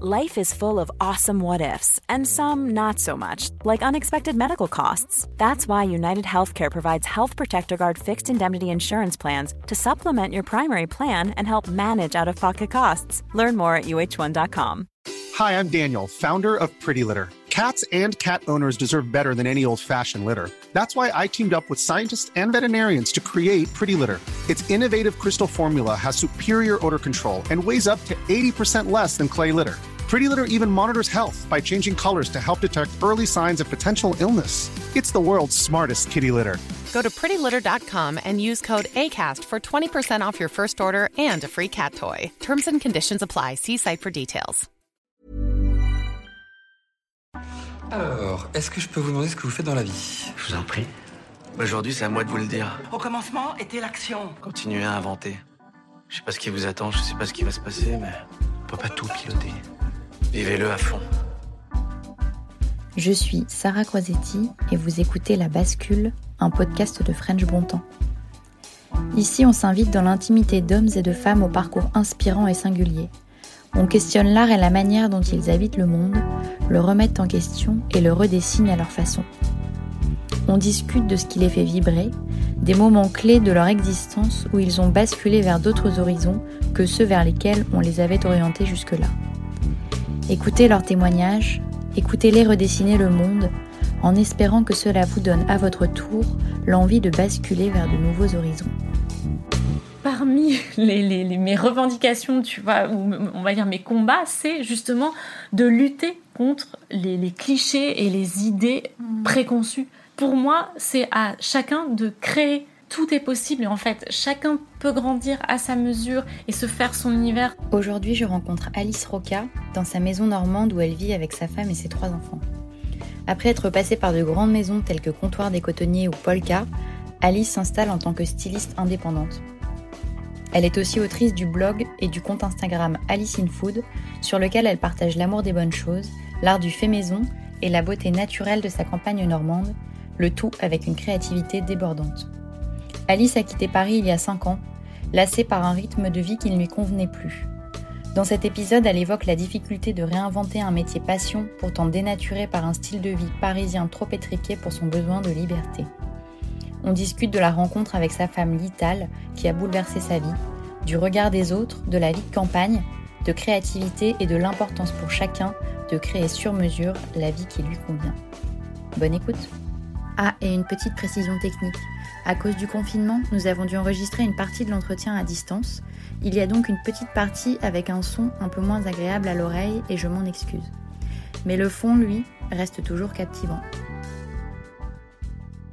Life is full of awesome what-ifs, and some not so much, like unexpected medical costs. That's why UnitedHealthcare provides Health Protector Guard fixed indemnity insurance plans to supplement your primary plan and help manage out-of-pocket costs. Learn more at UH1.com. Hi, I'm Daniel, founder of Pretty Litter. Cats and cat owners deserve better than any old-fashioned litter. That's why I teamed up with scientists and veterinarians to create Pretty Litter. Its innovative crystal formula has superior odor control and weighs up to 80% less than clay litter. Pretty Litter even monitors health by changing colors to help detect early signs of potential illness. It's the world's smartest kitty litter. Go to prettylitter.com and use code ACAST for 20% off your first order and a free cat toy. Terms and conditions apply. See site for details. Alors, est-ce que je peux vous demander ce que vous faites dans la vie? Je vous en prie. Aujourd'hui, c'est à moi de vous le dire. Au commencement était l'action. Continuez à inventer. Je sais pas ce qui vous attend, je sais pas ce qui va se passer, mais on peut pas tout piloter. Vivez-le à fond. Je suis Sarah Croisetti et vous écoutez La Bascule, un podcast de French Bontemps. Ici, on s'invite dans l'intimité d'hommes et de femmes au parcours inspirant et singulier. On questionne l'art et la manière dont ils habitent le monde, le remettent en question et le redessinent à leur façon. On discute de ce qui les fait vibrer, des moments clés de leur existence où ils ont basculé vers d'autres horizons que ceux vers lesquels on les avait orientés jusque-là. Écoutez leurs témoignages, écoutez-les redessiner le monde, en espérant que cela vous donne à votre tour l'envie de basculer vers de nouveaux horizons. Parmi mes revendications, tu vois, ou on va dire mes combats, c'est justement de lutter contre les clichés et les idées préconçues. Pour moi, c'est à chacun de créer. Tout est possible et en fait, chacun peut grandir à sa mesure et se faire son univers. Aujourd'hui, je rencontre Alice Roca dans sa maison normande où elle vit avec sa femme et ses 3 enfants. Après être passée par de grandes maisons telles que Comptoir des Cotonniers ou Paul Ka, Alice s'installe en tant que styliste indépendante. Elle est aussi autrice du blog et du compte Instagram Alice in Food, sur lequel elle partage l'amour des bonnes choses, l'art du fait maison et la beauté naturelle de sa campagne normande, le tout avec une créativité débordante. Alice a quitté Paris il y a 5 ans, lassée par un rythme de vie qui ne lui convenait plus. Dans cet épisode, elle évoque la difficulté de réinventer un métier passion, pourtant dénaturé par un style de vie parisien trop étriqué pour son besoin de liberté. On discute de la rencontre avec sa femme Lital, qui a bouleversé sa vie, du regard des autres, de la vie de campagne, de créativité et de l'importance pour chacun de créer sur mesure la vie qui lui convient. Bonne écoute. Ah, et une petite précision technique. À cause du confinement, nous avons dû enregistrer une partie de l'entretien à distance. Il y a donc une petite partie avec un son un peu moins agréable à l'oreille et je m'en excuse. Mais le fond, lui, reste toujours captivant.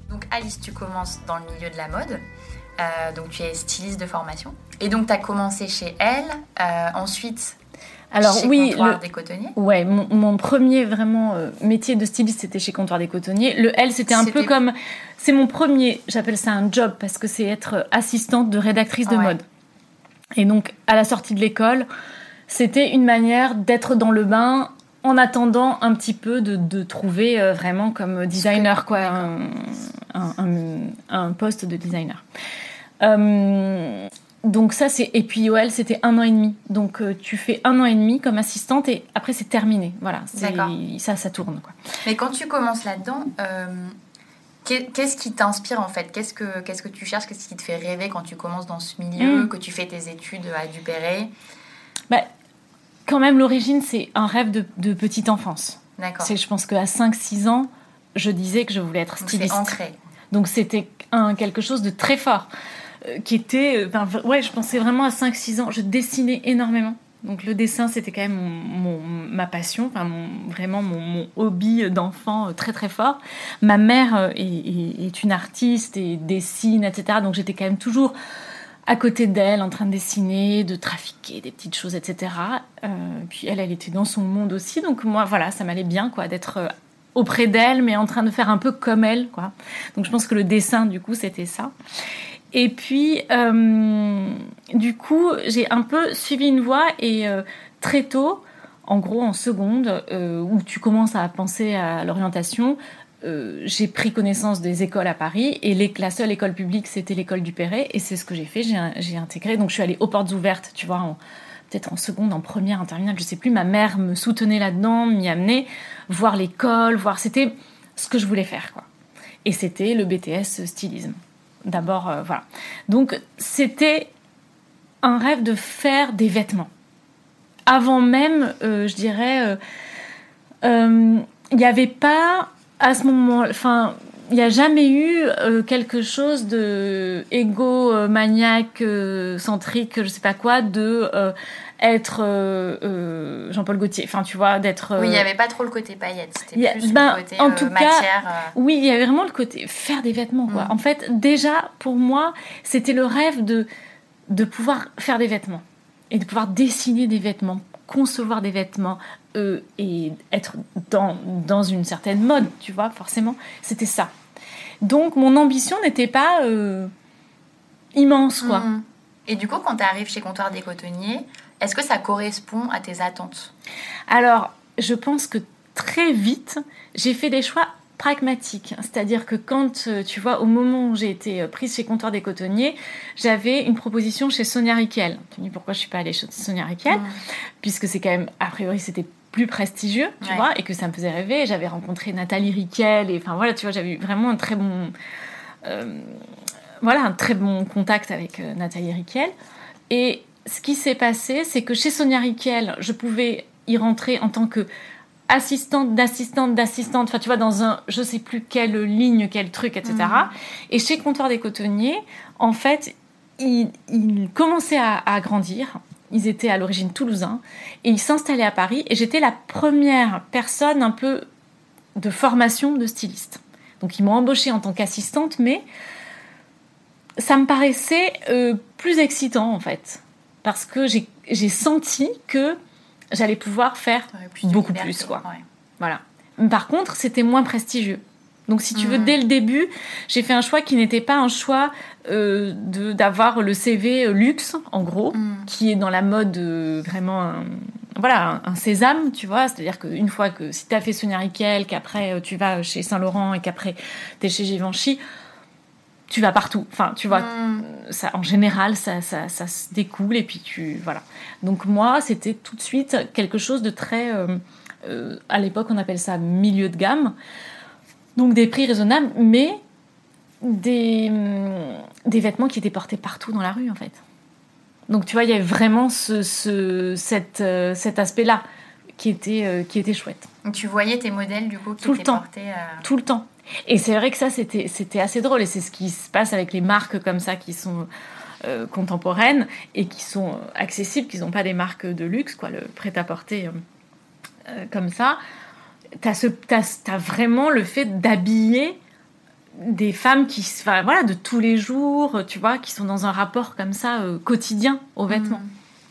Donc Alice, tu commences dans le milieu de la mode, donc tu es styliste de formation. Et donc tu as commencé chez elle, ensuite chez Comptoir des Cotonniers. Ouais, mon premier vraiment métier de styliste, c'était chez Comptoir des Cotonniers. Le L, c'était un peu comme... C'est mon premier, j'appelle ça un job, parce que c'est être assistante de rédactrice de mode. Et donc à la sortie de l'école, c'était une manière d'être dans le bain... en attendant un petit peu de trouver vraiment comme designer, quoi, un poste de designer. Donc ça, c'est... Et puis OL, c'était 1 an et demi. Donc tu fais 1 an et demi comme assistante et après, c'est terminé. Voilà, d'accord. Ça tourne, quoi. Mais quand tu commences là-dedans, qu'est-ce qui t'inspire, en fait ? Qu'est-ce que tu cherches ? Qu'est-ce qui te fait rêver quand tu commences dans ce milieu, que tu fais tes études à Duperré ? Quand même, l'origine, c'est un rêve de petite enfance. D'accord. Je pense qu'à 5-6 ans, je disais que je voulais être styliste. Donc, c'est ancré. Donc, c'était quelque chose de très fort. Qui était... je pensais vraiment à 5-6 ans. Je dessinais énormément. Donc, le dessin, c'était quand même ma passion. Vraiment, mon hobby d'enfant très, très fort. Ma mère est une artiste et dessine, etc. Donc, j'étais quand même toujours... à côté d'elle, en train de dessiner, de trafiquer des petites choses, etc. Puis elle était dans son monde aussi, donc moi, voilà, ça m'allait bien, quoi, d'être auprès d'elle, mais en train de faire un peu comme elle, quoi. Donc je pense que le dessin, du coup, c'était ça. Et puis, du coup, j'ai un peu suivi une voie et très tôt, en gros, en seconde, où tu commences à penser à l'orientation, j'ai pris connaissance des écoles à Paris et la seule école publique, c'était l'école Duperré et c'est ce que j'ai fait, j'ai intégré. Donc, je suis allée aux portes ouvertes, tu vois, peut-être en seconde, en première, en terminale, je sais plus. Ma mère me soutenait là-dedans, m'y amenait, voir l'école, c'était ce que je voulais faire, quoi. Et c'était le BTS stylisme. D'abord, voilà. Donc, c'était un rêve de faire des vêtements. Avant même, je dirais, il n'y avait pas, à ce moment, enfin, il n'y a jamais eu quelque chose de égo-maniaque, centrique, je sais pas quoi, de être Jean-Paul Gaultier. Enfin, tu vois, d'être. Oui, il n'y avait pas trop le côté paillettes. C'était plus le côté en tout matière. Oui, il y avait vraiment le côté faire des vêtements, quoi. En fait, déjà, pour moi, c'était le rêve de pouvoir faire des vêtements. Et de pouvoir dessiner des vêtements, concevoir des vêtements et être dans une certaine mode, tu vois, forcément, c'était ça. Donc, mon ambition n'était pas immense, quoi. Mmh. Et du coup, quand tu arrives chez Comptoir des Cotonniers, est-ce que ça correspond à tes attentes ? Alors, je pense que très vite, j'ai fait des choix pragmatique, c'est-à-dire que quand, tu vois, au moment où j'ai été prise chez Comptoir des Cotonniers, j'avais une proposition chez Sonia Rykiel. Tu me dis pourquoi je suis pas allée chez Sonia Rykiel, puisque c'est quand même, a priori, c'était plus prestigieux, tu vois, et que ça me faisait rêver. J'avais rencontré Nathalie Rykiel, et enfin voilà, tu vois, j'avais eu vraiment un très bon, un très bon contact avec Nathalie Rykiel. Et ce qui s'est passé, c'est que chez Sonia Rykiel, je pouvais y rentrer en tant que assistante, enfin tu vois, dans un je sais plus quelle ligne, quel truc, etc. Et chez Comptoir des Cotonniers, en fait, ils commençaient à grandir. Ils étaient à l'origine toulousains et ils s'installaient à Paris et j'étais la première personne un peu de formation de styliste. Donc ils m'ont embauchée en tant qu'assistante, mais ça me paraissait plus excitant en fait, parce que j'ai senti que j'allais pouvoir faire beaucoup plus, quoi. Ouais. Voilà. Par contre, c'était moins prestigieux. Donc, si tu veux, dès le début, j'ai fait un choix qui n'était pas un choix d'avoir le CV luxe, en gros, qui est dans la mode vraiment un sésame, tu vois. C'est-à-dire qu'une fois que si tu as fait Sonia Rykiel, qu'après tu vas chez Saint-Laurent et qu'après tu es chez Givenchy, tu vas partout. Enfin, tu vois, ça, en général, ça se découle et puis voilà. Donc moi, c'était tout de suite quelque chose de très... à l'époque, on appelle ça milieu de gamme. Donc des prix raisonnables, mais des vêtements qui étaient portés partout dans la rue, en fait. Donc tu vois, il y avait vraiment cet aspect-là qui était chouette. Tu voyais tes modèles, du coup, qui étaient portés... Tout le temps. Et c'est vrai que ça, c'était assez drôle. Et c'est ce qui se passe avec les marques comme ça qui sont contemporaines et qui sont accessibles, qui n'ont pas des marques de luxe, quoi, le prêt-à-porter comme ça. T'as vraiment le fait d'habiller des femmes qui, enfin, voilà, de tous les jours, tu vois, qui sont dans un rapport comme ça quotidien aux vêtements.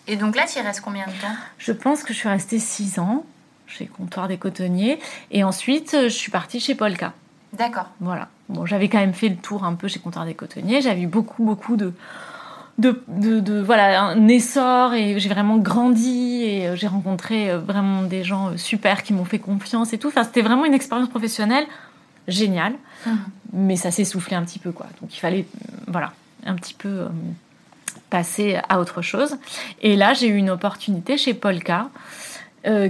Et donc là, tu y restes combien de temps ? Je pense que je suis restée 6 ans chez Comptoir des Cotonniers. Et ensuite, je suis partie chez Paul Ka. D'accord. Voilà. Bon, j'avais quand même fait le tour un peu chez Comptoir des Cotonniers. J'avais eu beaucoup de voilà, un essor et j'ai vraiment grandi et j'ai rencontré vraiment des gens super qui m'ont fait confiance et tout. Enfin, c'était vraiment une expérience professionnelle géniale, mais ça s'essoufflait un petit peu, quoi. Donc, il fallait, voilà, un petit peu passer à autre chose. Et là, j'ai eu une opportunité chez Paul Ka.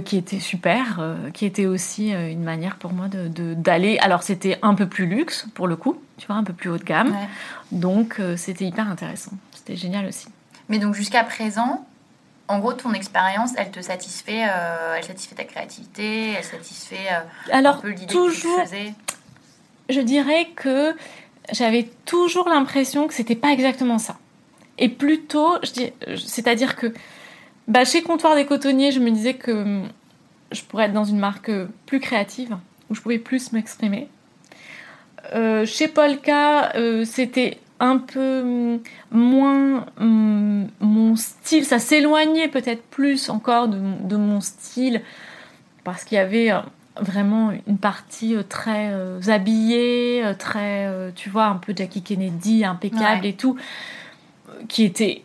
Qui était super, qui était aussi une manière pour moi d'aller... Alors, c'était un peu plus luxe, pour le coup, tu vois, un peu plus haut de gamme. Ouais. Donc, c'était hyper intéressant. C'était génial aussi. Mais donc, jusqu'à présent, en gros, ton expérience, elle te satisfait, elle satisfait ta créativité, elle satisfait un peu l'idée que tu faisais. Je dirais que j'avais toujours l'impression que c'était pas exactement ça. Et plutôt, c'est-à-dire que chez Comptoir des Cotonniers, je me disais que je pourrais être dans une marque plus créative, où je pouvais plus m'exprimer. Chez Paul Ka, c'était un peu moins mon style, ça s'éloignait peut-être plus encore de mon style, parce qu'il y avait vraiment une partie très habillée, très, tu vois, un peu Jackie Kennedy, impeccable et tout, qui était...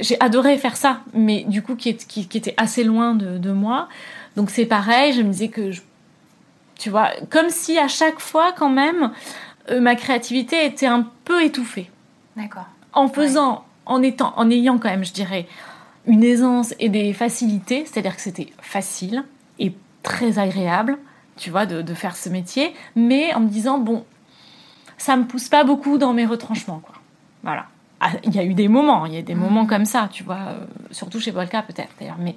J'ai adoré faire ça, mais du coup, qui était assez loin de moi. Donc c'est pareil, je me disais que... tu vois, comme si à chaque fois, quand même, ma créativité était un peu étouffée. D'accord. En faisant, en ayant quand même, je dirais, une aisance et des facilités, c'est-à-dire que c'était facile et très agréable, tu vois, de faire ce métier, mais en me disant, bon, ça me pousse pas beaucoup dans mes retranchements, quoi. Voilà. Ah, il y a eu des moments comme ça, tu vois, surtout chez Paul Ka, peut-être, d'ailleurs, mais...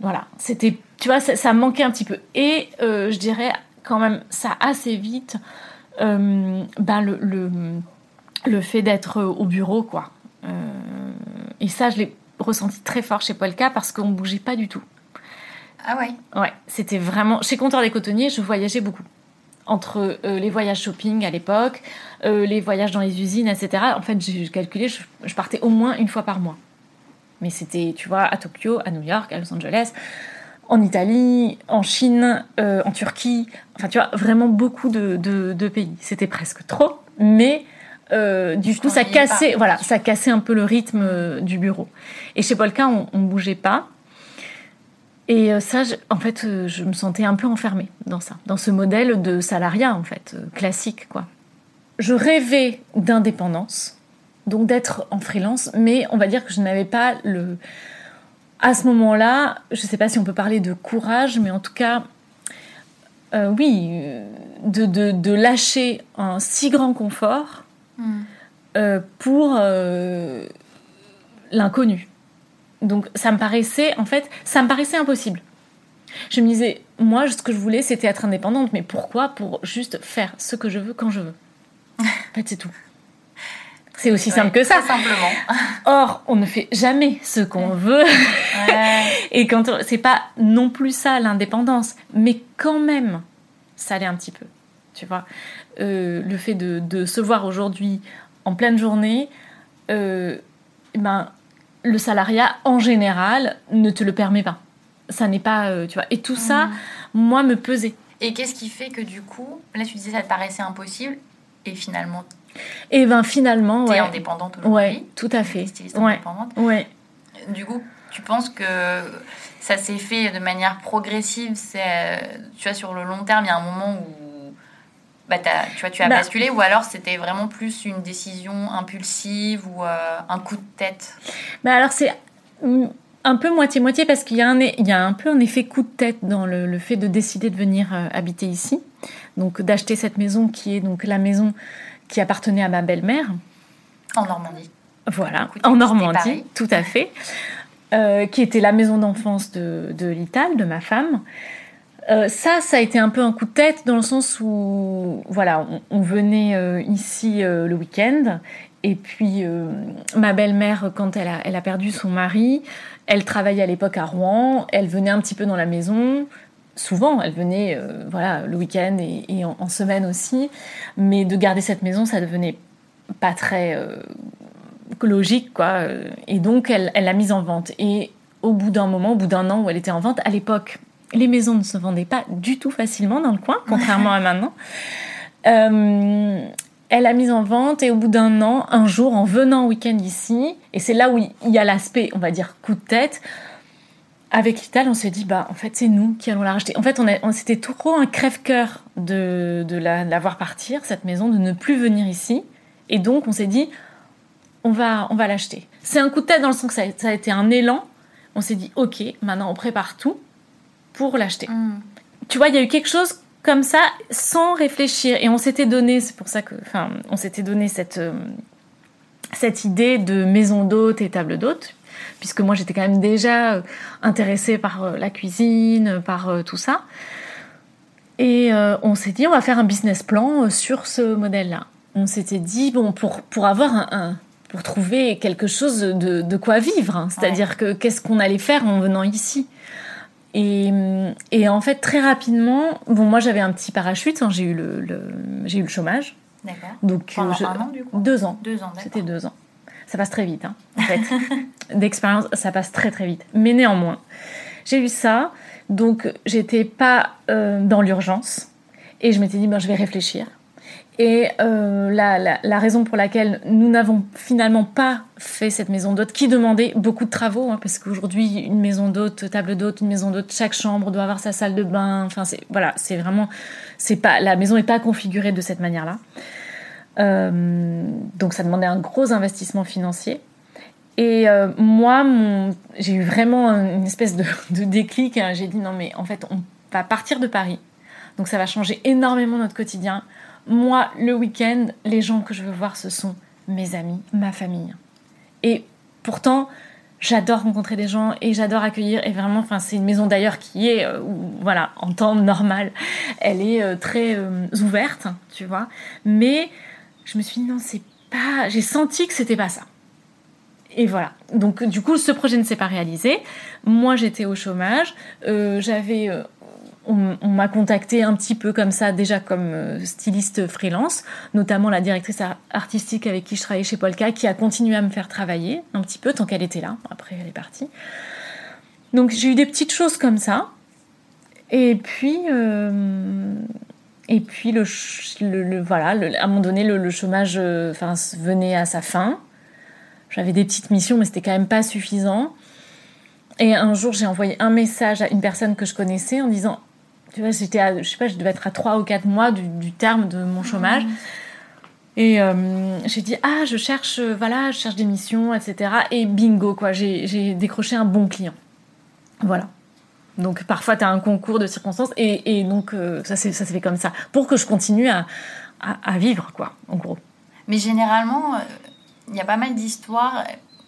Voilà, c'était, tu vois, ça manquait un petit peu. Et je dirais quand même ça assez vite, le fait d'être au bureau, quoi. Et ça, je l'ai ressenti très fort chez Paul Ka parce qu'on ne bougeait pas du tout. Ah ouais. Ouais, c'était vraiment... Chez Comptoir des Cotonniers, je voyageais beaucoup. Entre les voyages shopping à l'époque, les voyages dans les usines, etc. En fait, j'ai calculé, je partais au moins une fois par mois. Mais c'était, tu vois, à Tokyo, à New York, à Los Angeles, en Italie, en Chine, en Turquie. Enfin, tu vois, vraiment beaucoup de pays. C'était presque trop, mais du coup, ça cassait un peu le rythme du bureau. Et chez Paul Ka, on ne bougeait pas. Et ça, je me sentais un peu enfermée dans ça, dans ce modèle de salariat, en fait, classique, quoi. Je rêvais d'indépendance. Donc d'être en freelance, mais on va dire que je n'avais pas le... À ce moment-là, je ne sais pas si on peut parler de courage, mais en tout cas, oui, de lâcher un si grand confort pour l'inconnu. Donc ça me paraissait impossible. Je me disais, moi, ce que je voulais, c'était être indépendante, mais pourquoi ? Pour juste faire ce que je veux quand je veux. En fait, c'est tout. C'est aussi simple que ça. Très simplement. Or, on ne fait jamais ce qu'on veut. Ouais. Et quand c'est pas non plus ça, l'indépendance. Mais quand même, ça l'est un petit peu. Tu vois, le fait de se voir aujourd'hui en pleine journée, le salariat, en général, ne te le permet pas. Ça n'est pas... tu vois. Et tout ça, moi, me pesait. Et qu'est-ce qui fait que du coup... Là, tu disais ça te paraissait impossible. Et finalement... Et bien finalement, t'es indépendante aujourd'hui. Ouais, tout à fait. Styliste indépendante. Ouais. Du coup, tu penses que ça s'est fait de manière progressive. Tu vois, sur le long terme, il y a un moment où tu as basculé, ou alors c'était vraiment plus une décision impulsive ou un coup de tête. Alors c'est un peu moitié-moitié, parce qu'il y a un peu un effet coup de tête dans le fait de décider de venir habiter ici, donc d'acheter cette maison qui est donc la maison qui appartenait à ma belle-mère. En Normandie. Voilà, en Normandie, tout à fait. Qui était la maison d'enfance de Lital, de ma femme. Ça a été un peu un coup de tête, dans le sens où, voilà, on venait ici le week-end. Et puis, ma belle-mère, quand elle a perdu son mari, elle travaillait à l'époque à Rouen. Elle venait un petit peu dans la maison... Souvent, elle venait le week-end et en semaine aussi. Mais de garder cette maison, ça devenait pas très logique, quoi. Et donc, elle l'a mise en vente. Et au bout d'un an où elle était en vente, à l'époque, les maisons ne se vendaient pas du tout facilement dans le coin, contrairement à maintenant. Elle l'a mise en vente, et au bout d'un an, un jour, en venant au week-end ici, et c'est là où il y a l'aspect, on va dire, coup de tête... Avec Lital, on s'est dit, en fait, c'est nous qui allons la racheter. En fait, c'était trop un crève-cœur de la voir partir, cette maison, de ne plus venir ici. Et donc, on s'est dit, on va l'acheter. C'est un coup de tête, dans le sens que ça a été un élan. On s'est dit, OK, maintenant, on prépare tout pour l'acheter. Mm. Tu vois, il y a eu quelque chose comme ça, sans réfléchir. Et on s'était donné, c'est pour ça que... Enfin, on s'était donné cette idée de maison d'hôte et table d'hôte. Puisque moi, j'étais quand même déjà intéressée par la cuisine, par tout ça. Et on s'est dit, on va faire un business plan sur ce modèle-là. On s'était dit, bon, pour avoir pour trouver quelque chose de quoi vivre, hein. C'est-à-dire que qu'est-ce qu'on allait faire en venant ici. Et en fait, très rapidement, moi, j'avais un petit parachute, hein, j'ai eu le chômage. D'accord. Donc, un an, du coup. 2 ans. 2 ans, d'accord. C'était 2 ans. Ça passe très vite, hein, en fait. D'expérience, ça passe très très vite. Mais néanmoins, j'ai eu ça. Donc, j'étais pas dans l'urgence. Et je m'étais dit, je vais réfléchir. Et la raison pour laquelle nous n'avons finalement pas fait cette maison d'hôte, qui demandait beaucoup de travaux, hein, parce qu'aujourd'hui, une maison d'hôte, table d'hôte, une maison d'hôte, chaque chambre doit avoir sa salle de bain. Enfin, la maison n'est pas configurée de cette manière-là. Donc, ça demandait un gros investissement financier. Et moi, j'ai eu vraiment une espèce de déclic. Hein. J'ai dit, non, mais en fait, on va partir de Paris. Donc, ça va changer énormément notre quotidien. Moi, le week-end, les gens que je veux voir, ce sont mes amis, ma famille. Et pourtant, j'adore rencontrer des gens et j'adore accueillir. Et vraiment, c'est une maison d'ailleurs qui est, en temps normal, elle est très ouverte, tu vois. Mais je me suis dit, non, c'est pas... J'ai senti que c'était pas ça. Et voilà. Donc, du coup, ce projet ne s'est pas réalisé. Moi, j'étais au chômage. On m'a contactée un petit peu comme ça, déjà comme styliste freelance, notamment la directrice artistique avec qui je travaillais chez Paul Ka, qui a continué à me faire travailler un petit peu tant qu'elle était là. Après, elle est partie. Donc, j'ai eu des petites choses comme ça. Et puis à un moment donné, le chômage venait à sa fin. J'avais des petites missions, mais c'était quand même pas suffisant. Et un jour, j'ai envoyé un message à une personne que je connaissais en disant... Tu vois, je devais être à 3 ou 4 mois du terme de mon chômage. Et j'ai dit, je cherche des missions, etc. Et bingo, quoi, j'ai décroché un bon client. Voilà. Donc, parfois, tu as un concours de circonstances. Et donc, ça s'est fait comme ça. Pour que je continue à vivre, quoi, en gros. Mais généralement, il y a pas mal d'histoires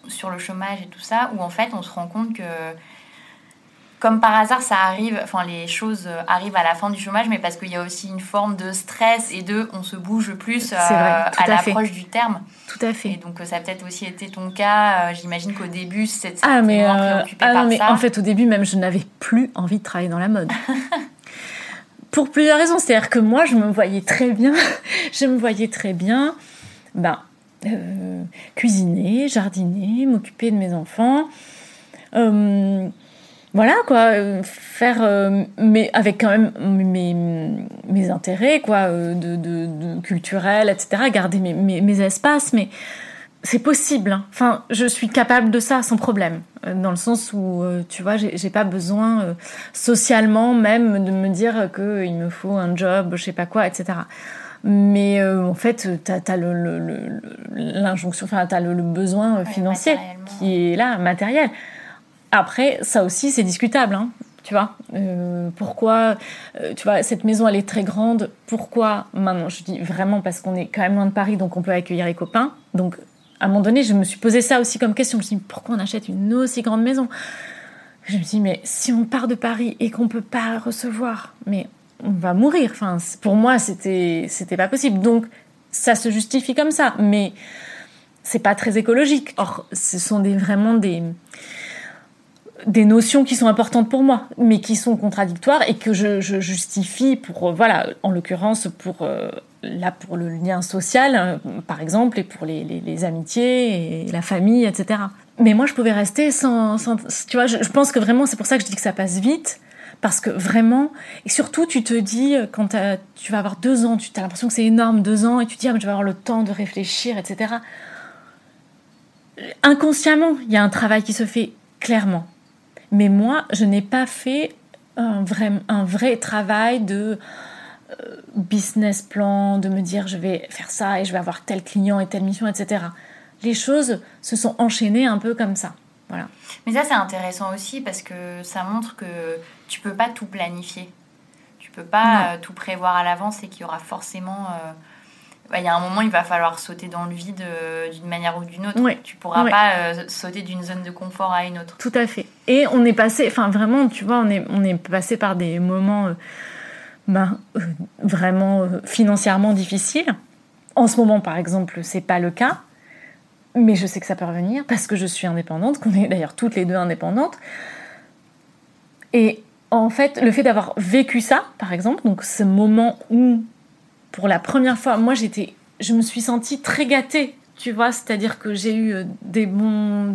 sur le chômage et tout ça, où en fait, on se rend compte que... Comme par hasard, ça arrive, les choses arrivent à la fin du chômage, mais parce qu'il y a aussi une forme de stress et de on se bouge plus à l'approche du terme. Tout à fait. Et donc, ça a peut-être aussi été ton cas. J'imagine qu'au début, c'était préoccupée par ça. En fait, au début, même, je n'avais plus envie de travailler dans la mode. Pour plusieurs raisons. C'est-à-dire que moi, je me voyais très bien cuisiner, jardiner, m'occuper de mes enfants. Voilà, quoi, mais avec quand même mes intérêts, quoi, de culturels, etc., garder mes espaces, mais c'est possible, hein. Je suis capable de ça sans problème, dans le sens où, tu vois, j'ai pas besoin, socialement même, de me dire qu'il me faut un job, je sais pas quoi, etc. Mais en fait, t'as l'injonction, t'as le besoin financier qui est là, matériel. Après, ça aussi, c'est discutable, hein, tu vois. Pourquoi, tu vois, cette maison, elle est très grande. Pourquoi maintenant? Je dis vraiment parce qu'on est quand même loin de Paris, donc on peut accueillir les copains. Donc, à un moment donné, je me suis posé ça aussi comme question. Je me suis dit, pourquoi on achète une aussi grande maison? Je me suis dit, mais si on part de Paris et qu'on ne peut pas recevoir, mais on va mourir. Pour moi, c'était pas possible. Donc, ça se justifie comme ça. Mais c'est pas très écologique. Or, ce sont des notions qui sont importantes pour moi, mais qui sont contradictoires et que je justifie pour, en l'occurrence, pour le lien social, par exemple, et pour les amitiés et la famille, etc. Mais moi, je pouvais rester sans tu vois, je pense que vraiment, c'est pour ça que je dis que ça passe vite, parce que vraiment, et surtout, tu te dis, quand tu vas avoir 2 ans, tu as l'impression que c'est énorme, 2 ans, et tu te dis, mais je vais avoir le temps de réfléchir, etc. Inconsciemment, il y a un travail qui se fait, clairement. Mais moi, je n'ai pas fait un vrai travail de business plan, de me dire je vais faire ça et je vais avoir tel client et telle mission, etc. Les choses se sont enchaînées un peu comme ça. Voilà. Mais ça, c'est intéressant aussi parce que ça montre que tu peux pas tout planifier. Tu peux pas tout prévoir à l'avance et qu'il y aura forcément... Il y a un moment, il va falloir sauter dans le vide d'une manière ou d'une autre. Oui. Tu ne pourras pas sauter d'une zone de confort à une autre. Tout à fait. Et on est passé, vraiment, tu vois, on est passé par des moments vraiment financièrement difficiles. En ce moment, par exemple, ce n'est pas le cas. Mais je sais que ça peut revenir parce que je suis indépendante, qu'on est d'ailleurs toutes les deux indépendantes. Et en fait, le fait d'avoir vécu ça, par exemple, donc ce moment où... Pour la première fois, moi, j'étais je me suis sentie très gâtée, tu vois, c'est-à-dire que j'ai eu des bons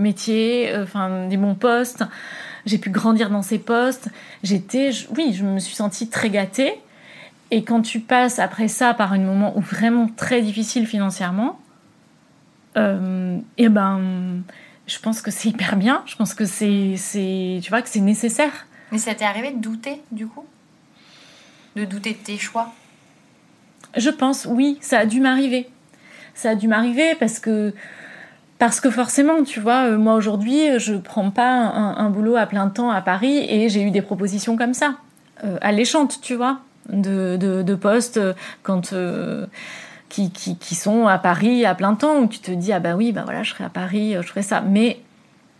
métiers, des bons postes, j'ai pu grandir dans ces postes, je me suis sentie très gâtée. Et quand tu passes après ça par un moment où vraiment très difficile financièrement, je pense que c'est hyper bien, je pense que c'est tu vois, que c'est nécessaire. Mais ça t'est arrivé de douter, du coup ? De douter de tes choix ? Je pense, oui, ça a dû m'arriver. Ça a dû m'arriver parce que forcément, tu vois, moi aujourd'hui, je prends pas un boulot à plein temps à Paris et j'ai eu des propositions comme ça, alléchantes, tu vois, de postes quand... Qui sont à Paris à plein temps, où tu te dis, ah bah oui, bah voilà, je serai à Paris, je ferai ça. Mais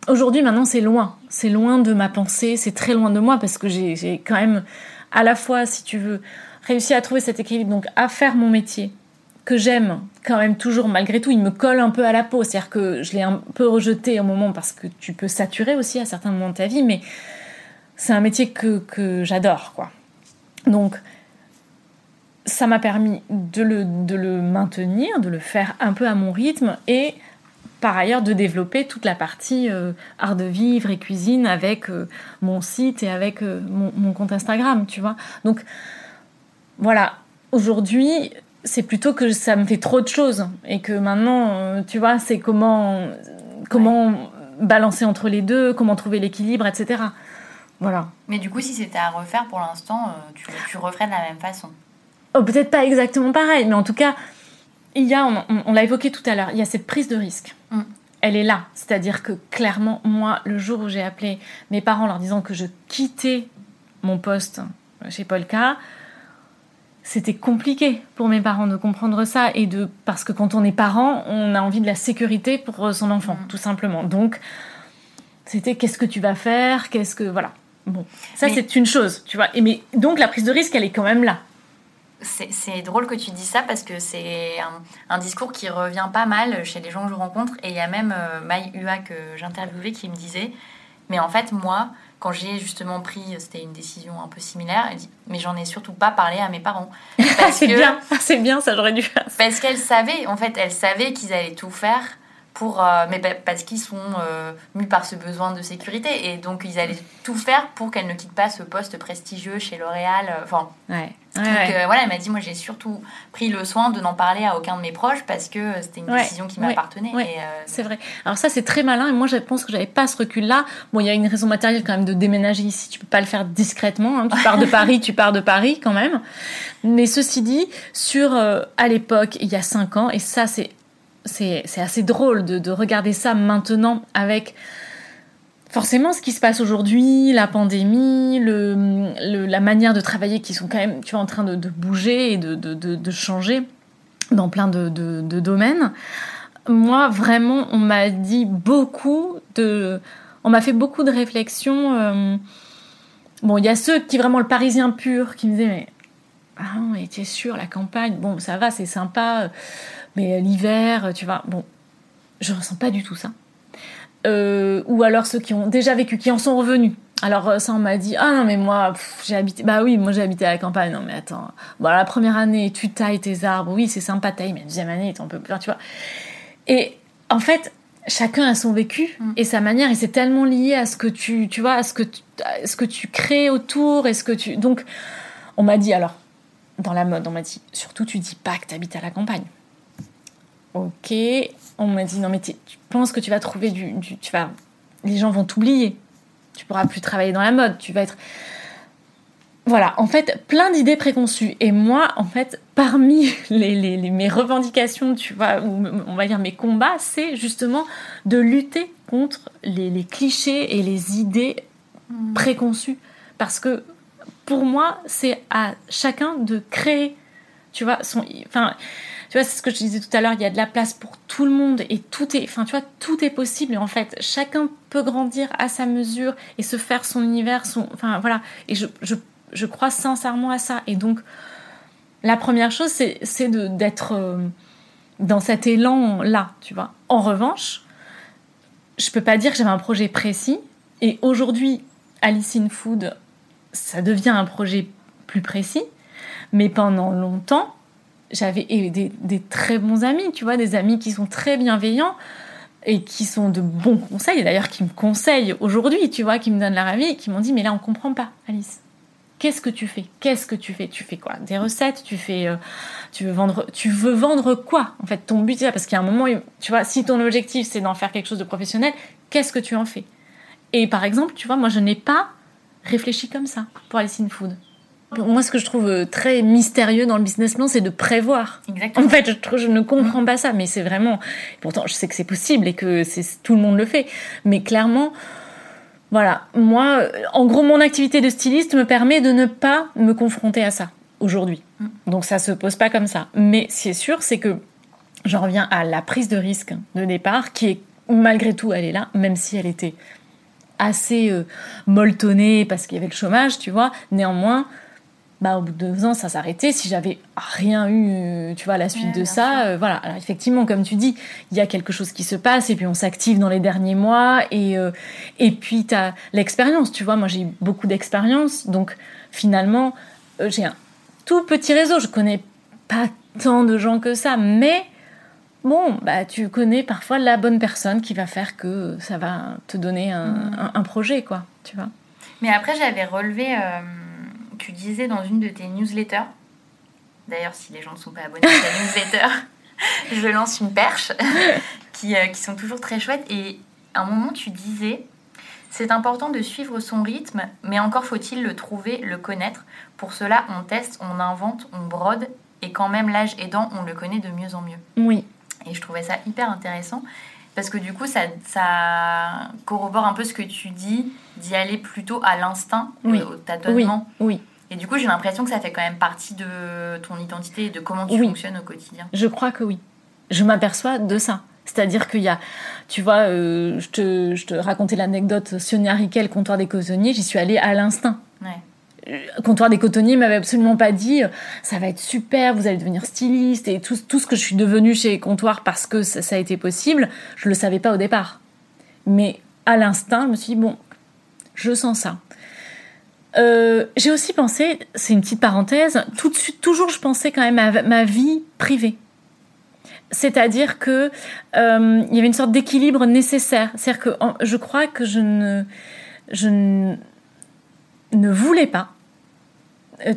aujourd'hui, maintenant, c'est loin de ma pensée, c'est très loin de moi, parce que j'ai quand même, à la fois, si tu veux, réussi à trouver cet équilibre, donc à faire mon métier, que j'aime quand même toujours, malgré tout, il me colle un peu à la peau, c'est-à-dire que je l'ai un peu rejeté au moment, parce que tu peux saturer aussi à certains moments de ta vie, mais c'est un métier que j'adore, quoi. Donc, ça m'a permis de le maintenir, de le faire un peu à mon rythme et par ailleurs de développer toute la partie art de vivre et cuisine avec mon site et avec mon compte Instagram, tu vois. Donc voilà, aujourd'hui, c'est plutôt que ça me fait trop de choses et que maintenant, tu vois, c'est comment balancer entre les deux, comment trouver l'équilibre, etc. Voilà. Mais du coup, si c'était à refaire pour l'instant, tu referais de la même façon? Oh, peut-être pas exactement pareil, mais en tout cas, on l'a évoqué tout à l'heure, il y a cette prise de risque. Mm. Elle est là. C'est-à-dire que clairement, moi, le jour où j'ai appelé mes parents en leur disant que je quittais mon poste chez Paul Ka, c'était compliqué pour mes parents de comprendre ça. Parce que quand on est parent, on a envie de la sécurité pour son enfant, tout simplement. Donc, c'était qu'est-ce que tu vas faire ? Voilà. Bon, ça, c'est une chose, tu vois. Donc, la prise de risque, elle est quand même là. C'est drôle que tu dis ça parce que c'est un discours qui revient pas mal chez les gens que je rencontre. Et il y a même Maï Ua que j'interviewais qui me disait « Mais en fait, moi, quand j'ai justement pris, c'était une décision un peu similaire, elle dit « Mais j'en ai surtout pas parlé à mes parents. » C'est bien, ça j'aurais dû faire. Parce qu'elles savaient, en fait, elles savaient qu'ils allaient tout faire parce qu'ils sont mus par ce besoin de sécurité. Et donc, ils allaient tout faire pour qu'elles ne quittent pas ce poste prestigieux chez L'Oréal. Voilà, elle m'a dit, moi, j'ai surtout pris le soin de n'en parler à aucun de mes proches parce que c'était une décision qui m'appartenait. Ouais. C'est vrai. Alors ça, c'est très malin. Et moi, je pense que j'avais pas ce recul-là. Bon, il y a une raison matérielle quand même de déménager ici. Tu peux pas le faire discrètement. Hein. Tu pars de Paris quand même. Mais ceci dit, à l'époque, il y a 5 ans, et ça, c'est assez drôle de regarder ça maintenant avec... Forcément, ce qui se passe aujourd'hui, la pandémie, la manière de travailler qui sont quand même, tu vois, en train de bouger et de changer dans plein de domaines. Moi, vraiment, on m'a fait beaucoup de réflexions. Bon, il y a ceux qui vraiment le Parisien pur qui me disaient mais ah non, mais t'es sûr la campagne, bon ça va, c'est sympa, mais l'hiver, tu vois, bon, je ressens pas du tout ça. Ou alors ceux qui ont déjà vécu, qui en sont revenus. Alors ça, on m'a dit « Ah non, mais moi, j'ai habité... » Bah oui, moi j'ai habité à la campagne. Non mais attends, bon, la première année, tu tailles tes arbres. Oui, c'est sympa, taille, mais la deuxième année, t'en peux plus, tu vois. Et en fait, chacun a son vécu et sa manière. Et c'est tellement lié à ce que tu vois, à ce que tu crées autour. Donc, on m'a dit, alors, dans la mode, on m'a dit « Surtout, tu dis pas que t'habites à la campagne. » Ok, on m'a dit non mais tu penses que tu vas trouver les gens vont t'oublier, tu pourras plus travailler dans la mode, tu vas être voilà, en fait plein d'idées préconçues. Et moi en fait parmi mes revendications, tu vois, ou on va dire mes combats, c'est justement de lutter contre les clichés et les idées préconçues, parce que pour moi c'est à chacun de créer, tu vois, tu vois, c'est ce que je disais tout à l'heure, il y a de la place pour tout le monde et tout est possible. Et en fait, chacun peut grandir à sa mesure et se faire son univers, voilà. Et je crois sincèrement à ça. Et donc, la première chose, c'est d'être dans cet élan-là, tu vois. En revanche, je peux pas dire que j'avais un projet précis. Et aujourd'hui, Alice in Food, ça devient un projet plus précis. Mais pendant longtemps, j'avais des très bons amis, tu vois, des amis qui sont très bienveillants et qui sont de bons conseils, et d'ailleurs qui me conseillent aujourd'hui, tu vois, qui me donnent leur avis, et qui m'ont dit « Mais là, on ne comprend pas, Alice. Qu'est-ce que tu fais ? Qu'est-ce que tu fais ? Tu fais quoi ? Des recettes ? Tu veux vendre quoi ? En fait, ton but, c'est ça, parce qu'il y a un moment, tu vois, si ton objectif, c'est d'en faire quelque chose de professionnel, qu'est-ce que tu en fais ? Et par exemple, tu vois, moi, je n'ai pas réfléchi comme ça pour Alice in Food. Moi, ce que je trouve très mystérieux dans le business plan, c'est de prévoir. Exactement. En fait, je ne comprends pas ça, mais c'est vraiment... Pourtant, je sais que c'est possible et que tout le monde le fait. Mais clairement, voilà, moi, en gros, mon activité de styliste me permet de ne pas me confronter à ça, aujourd'hui. Donc, ça ne se pose pas comme ça. Mais ce qui est sûr, c'est que j'en reviens à la prise de risque de départ, qui est, malgré tout, elle est là, même si elle était assez molletonnée parce qu'il y avait le chômage, tu vois. Néanmoins... au bout de 2 ans, ça s'arrêtait. Si j'avais rien eu, tu vois, à la suite de ça, voilà. Alors, effectivement, comme tu dis, il y a quelque chose qui se passe et puis on s'active dans les derniers mois et puis t'as l'expérience, tu vois. Moi, j'ai eu beaucoup d'expérience. Donc, finalement, j'ai un tout petit réseau. Je connais pas tant de gens que ça, mais bon, tu connais parfois la bonne personne qui va faire que ça va te donner un projet, quoi, tu vois. Mais après, j'avais relevé... Tu disais dans une de tes newsletters, d'ailleurs si les gens ne sont pas abonnés à ta newsletter, je lance une perche, qui sont toujours très chouettes. Et à un moment tu disais, c'est important de suivre son rythme, mais encore faut-il le trouver, le connaître. Pour cela on teste, on invente, on brode, et quand même l'âge aidant, on le connaît de mieux en mieux. Oui. Et je trouvais ça hyper intéressant, parce que du coup ça corrobore un peu ce que tu dis, d'y aller plutôt à l'instinct, au tâtonnement. Oui. Et du coup j'ai l'impression que ça fait quand même partie de ton identité et de comment tu fonctionnes au quotidien. Je crois que oui. Je m'aperçois de ça. C'est-à-dire qu'il y a, tu vois, je te racontais l'anecdote Sonia Rykiel, Comptoir des Cotonniers, j'y suis allée à l'instinct. Ouais. Comptoir des Cotonniers m'avait absolument pas dit ça va être super, vous allez devenir styliste et tout ce que je suis devenue chez Comptoir parce que ça a été possible, je le savais pas au départ. Mais à l'instinct, je me suis dit bon, je sens ça. J'ai aussi pensé, c'est une petite parenthèse, tout de suite, toujours je pensais quand même à ma vie privée. C'est-à-dire que il y avait une sorte d'équilibre nécessaire. C'est-à-dire que je crois que je ne voulais pas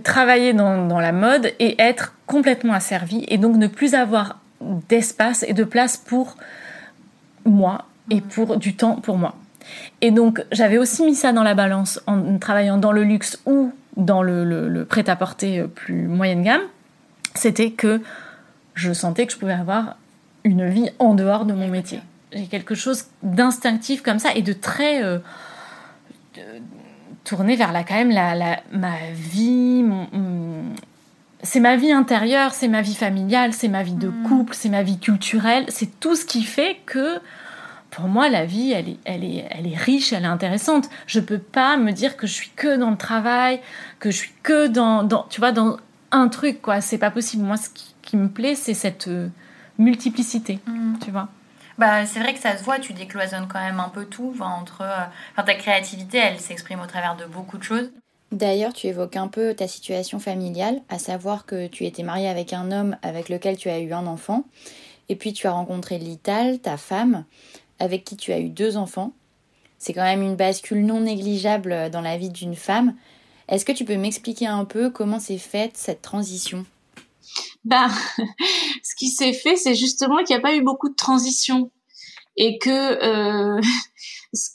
travailler dans la mode et être complètement asservie et donc ne plus avoir d'espace et de place pour moi et pour du temps pour moi. Et donc j'avais aussi mis ça dans la balance en travaillant dans le luxe ou dans le prêt-à-porter plus moyenne gamme. C'était que je sentais que je pouvais avoir une vie en dehors de mon métier. J'ai quelque chose d'instinctif comme ça et de très... tourner vers ma vie, c'est ma vie intérieure, c'est ma vie familiale, c'est ma vie de couple, c'est ma vie culturelle, c'est tout ce qui fait que pour moi la vie elle est riche, elle est intéressante. Je peux pas me dire que je suis que dans le travail, que je suis que dans tu vois, dans un truc, quoi, c'est pas possible. Moi ce qui me plaît, c'est cette multiplicité, tu vois. C'est vrai que ça se voit, tu décloisonnes quand même un peu tout. Ta créativité, elle s'exprime au travers de beaucoup de choses. D'ailleurs, tu évoques un peu ta situation familiale, à savoir que tu étais mariée avec un homme avec lequel tu as eu un enfant. Et puis, tu as rencontré Lital, ta femme, avec qui tu as eu 2 enfants. C'est quand même une bascule non négligeable dans la vie d'une femme. Est-ce que tu peux m'expliquer un peu comment s'est faite cette transition ? Ce qui s'est fait, c'est justement qu'il n'y a pas eu beaucoup de transition et que ce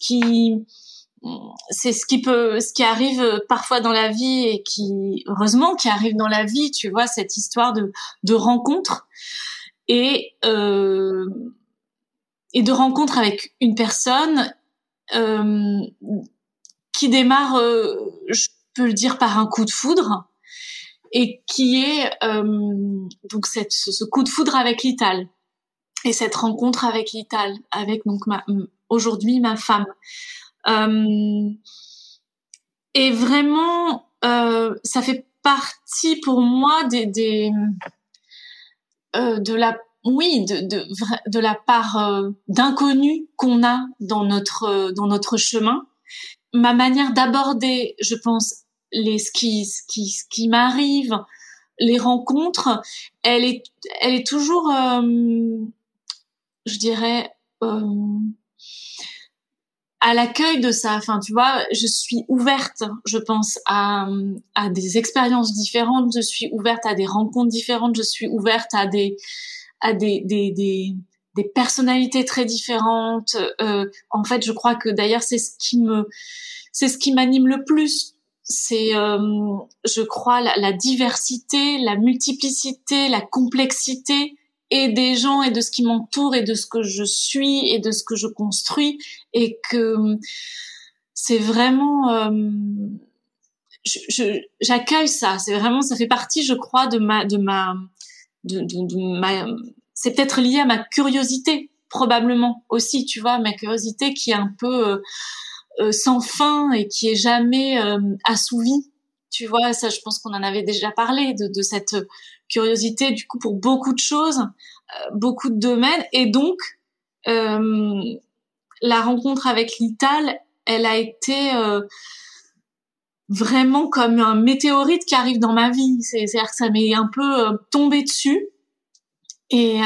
qui arrive parfois dans la vie et qui, heureusement, qui arrive dans la vie, tu vois, cette histoire de rencontre et de rencontre avec une personne qui démarre, je peux le dire, par un coup de foudre. Et qui est donc ce coup de foudre avec Lital et cette rencontre avec Lital, avec donc aujourd'hui ma femme. Et vraiment, ça fait partie pour moi de la part d'inconnu qu'on a dans notre chemin. Ma manière d'aborder, je pense, ce qui m'arrive, les rencontres, elle est toujours, je dirais, à l'accueil de ça. Enfin, tu vois, je suis ouverte, je pense, à des expériences différentes, je suis ouverte à des rencontres différentes, je suis ouverte à des personnalités très différentes. En fait, je crois que d'ailleurs, c'est ce qui m'anime le plus. C'est, je crois, la diversité, la multiplicité, la complexité et des gens et de ce qui m'entoure et de ce que je suis et de ce que je construis, et que c'est vraiment j'accueille ça, c'est vraiment, ça fait partie, je crois, de ma c'est peut-être lié à ma curiosité probablement aussi, tu vois, ma curiosité qui est un peu sans fin et qui est jamais assouvie, tu vois. Ça, je pense qu'on en avait déjà parlé de cette curiosité, du coup, pour beaucoup de choses, beaucoup de domaines. Et donc, la rencontre avec Lital, elle a été vraiment comme un météorite qui arrive dans ma vie. C'est-à-dire que ça m'est un peu tombé dessus. Et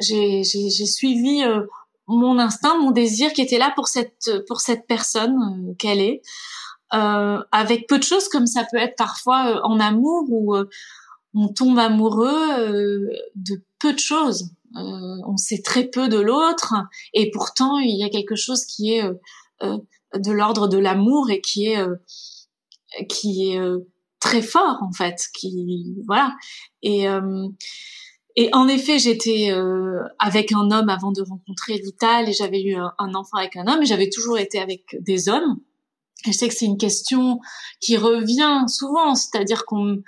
j'ai suivi mon instinct, mon désir qui était là pour cette personne qu'elle est. Avec peu de choses, comme ça peut être parfois en amour, où on tombe amoureux de peu de choses. On sait très peu de l'autre, et pourtant il y a quelque chose qui est de l'ordre de l'amour et qui est très fort, en fait. Qui, voilà. Et en effet, j'étais avec un homme avant de rencontrer Lital, et j'avais eu un enfant avec un homme, et j'avais toujours été avec des hommes. Et je sais que c'est une question qui revient souvent, c'est-à-dire qu'on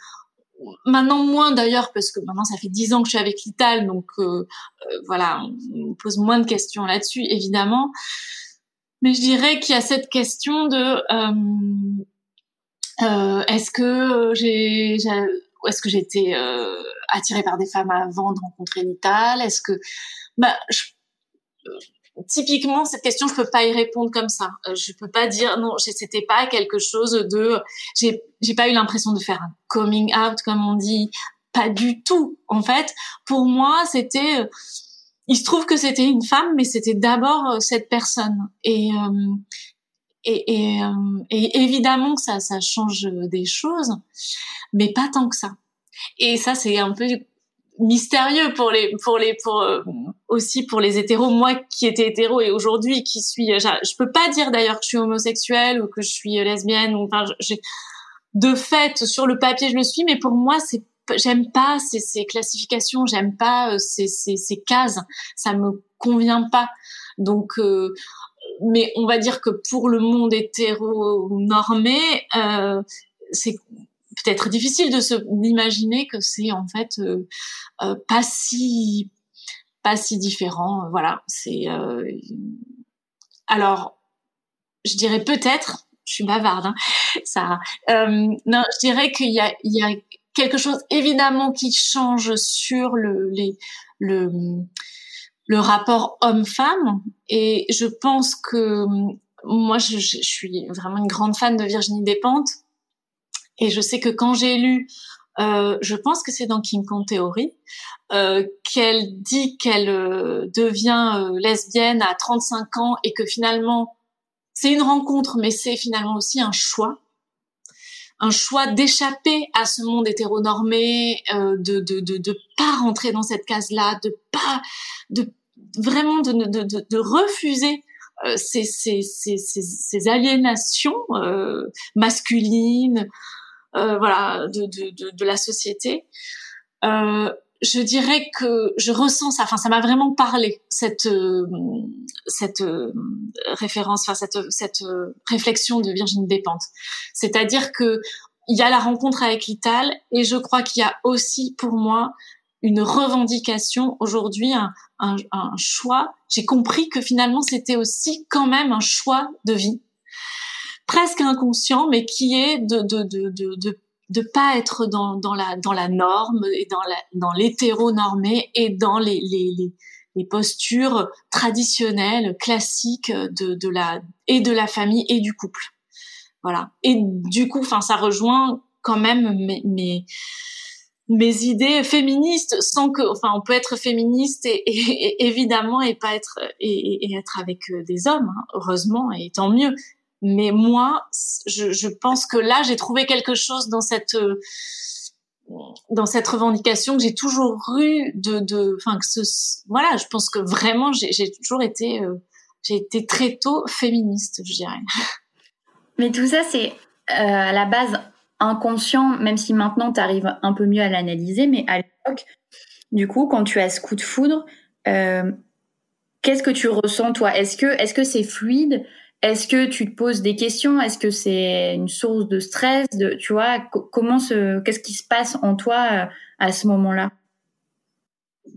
maintenant moins d'ailleurs, parce que maintenant ça fait 10 ans que je suis avec Lital, donc voilà, on pose moins de questions là-dessus, évidemment. Mais je dirais qu'il y a cette question de est-ce que j'étais attirée par des femmes avant de rencontrer Lital ? Est-ce que typiquement, cette question, je peux pas y répondre comme ça. Je peux pas dire non. C'était pas quelque chose de. J'ai pas eu l'impression de faire un coming out, comme on dit. Pas du tout, en fait. Pour moi, c'était. Il se trouve que c'était une femme, mais c'était d'abord cette personne. Et évidemment que ça change des choses, mais pas tant que ça. Et ça, c'est un peu mystérieux aussi pour les hétéros, moi qui étais hétéro et aujourd'hui qui suis, je peux pas dire d'ailleurs que je suis homosexuelle ou que je suis lesbienne, ou enfin de fait sur le papier je le suis, mais pour moi j'aime pas ces classifications, j'aime pas ces cases, ça me convient pas. Donc mais on va dire que pour le monde hétéro normé, c'est peut-être difficile de d'imaginer que c'est en fait pas si différent. Voilà, c'est alors je dirais peut-être, je suis bavarde, hein, Sarah. Non, je dirais qu'il y a quelque chose évidemment qui change sur le rapport homme-femme, et je pense que moi je suis vraiment une grande fan de Virginie Despentes. Et je sais que quand j'ai lu, je pense que c'est dans King Kong Theory, qu'elle dit qu'elle devient lesbienne à 35 ans et que finalement, c'est une rencontre, mais c'est finalement aussi un choix d'échapper à ce monde hétéronormé, de pas rentrer dans cette case-là, de refuser ces aliénations masculines. Voilà, de la société. Je dirais que je ressens ça. Enfin, ça m'a vraiment parlé cette référence, enfin cette réflexion de Virginie Despentes. C'est-à-dire que il y a la rencontre avec Lital, et je crois qu'il y a aussi pour moi une revendication aujourd'hui, un choix. J'ai compris que finalement c'était aussi quand même un choix de vie, presque inconscient, mais qui est de pas être dans la norme et dans l'hétéronormé et dans les postures traditionnelles, classiques de la famille et du couple. Voilà. Et du coup, enfin, ça rejoint quand même mes mes idées féministes sans que, enfin, on peut être féministe et évidemment et pas être et être avec des hommes, hein, heureusement, et tant mieux. Mais moi, je pense que là, j'ai trouvé quelque chose dans cette revendication que j'ai toujours eue voilà, je pense que vraiment, j'ai toujours été, j'ai été très tôt féministe, je dirais. Mais tout ça, c'est à la base inconscient, même si maintenant tu arrives un peu mieux à l'analyser, mais à l'époque, du coup, quand tu as ce coup de foudre, qu'est-ce que tu ressens, toi ? Est-ce que c'est fluide ? Est-ce que tu te poses des questions ? Est-ce que c'est une source de stress ? Tu vois, qu'est-ce qui se passe en toi à ce moment-là ?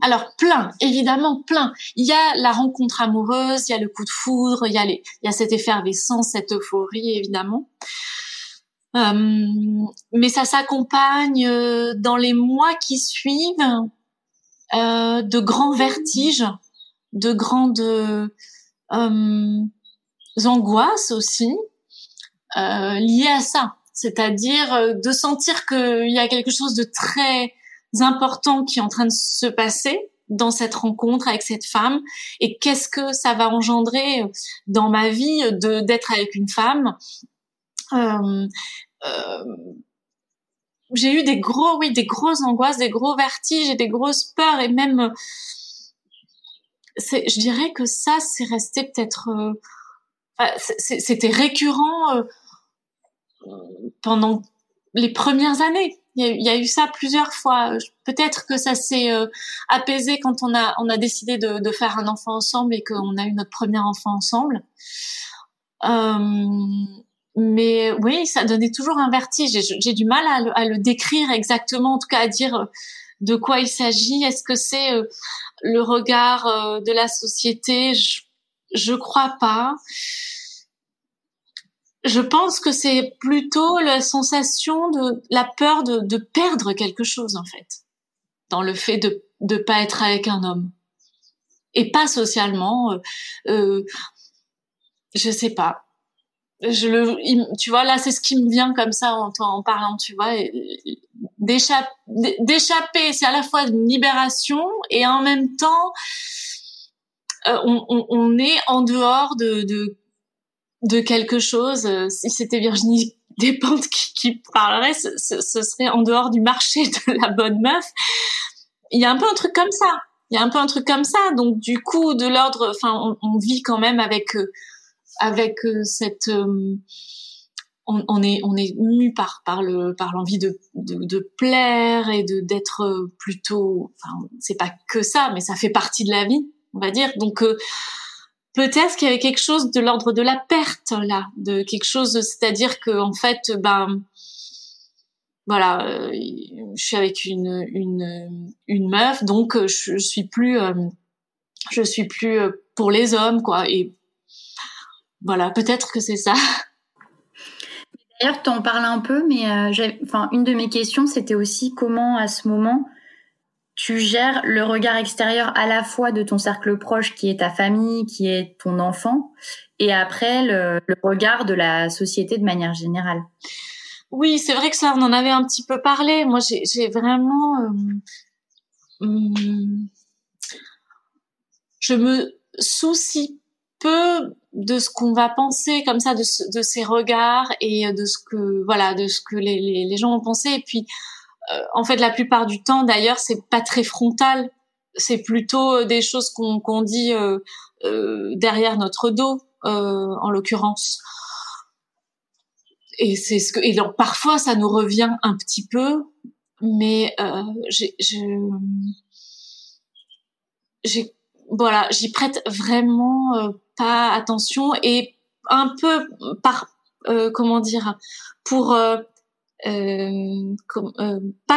Alors, plein, évidemment, plein. Il y a la rencontre amoureuse, il y a le coup de foudre, il y a cette effervescence, cette euphorie, évidemment. Mais ça s'accompagne dans les mois qui suivent de grands vertiges, de grandes angoisses aussi liées à ça. C'est-à-dire de sentir qu'il y a quelque chose de très important qui est en train de se passer dans cette rencontre avec cette femme, et qu'est-ce que ça va engendrer dans ma vie d'être avec une femme. J'ai eu des grosses angoisses, des gros vertiges et des grosses peurs, et même je dirais que ça c'est resté peut-être c'était récurrent pendant les premières années. Il y a eu ça plusieurs fois. Peut-être que ça s'est apaisé quand on a décidé de faire un enfant ensemble et qu'on a eu notre premier enfant ensemble. Mais oui, ça donnait toujours un vertige. J'ai du mal à le décrire exactement, en tout cas à dire de quoi il s'agit. Est-ce que c'est le regard de la société ? Je crois pas. Je pense que c'est plutôt la sensation de la peur de perdre quelque chose, en fait, dans le fait de pas être avec un homme. Et pas socialement. Je sais pas. Tu vois, là, c'est ce qui me vient comme ça en parlant, tu vois, d'échapper, c'est à la fois une libération et en même temps, on est en dehors de quelque chose. Si c'était Virginie Despentes qui parlerait, ce serait en dehors du marché de la bonne meuf. Il y a un peu un truc comme ça. Donc, du coup, de l'ordre, enfin, on vit quand même avec cette on est mû par l'envie de plaire et d'être plutôt, enfin c'est pas que ça, mais ça fait partie de la vie, on va dire. Donc peut-être qu'il y avait quelque chose de l'ordre de la perte là, de quelque chose, c'est-à-dire que en fait ben voilà, je suis avec une meuf, donc je suis plus pour les hommes, quoi. Et voilà, peut-être que c'est ça. D'ailleurs, tu en parles un peu, mais une de mes questions, c'était aussi comment, à ce moment, tu gères le regard extérieur à la fois de ton cercle proche, qui est ta famille, qui est ton enfant, et après, le regard de la société de manière générale. Oui, c'est vrai que ça, on en avait un petit peu parlé. Moi, j'ai vraiment... je me soucie peu de ce qu'on va penser comme ça, de ces regards et de ce que voilà, de ce que les gens vont penser. Et puis en fait la plupart du temps d'ailleurs c'est pas très frontal, c'est plutôt des choses qu'on dit derrière notre dos en l'occurrence. Et c'est ce que, et donc parfois ça nous revient un petit peu, mais voilà, j'y prête vraiment pas attention, et un peu par pas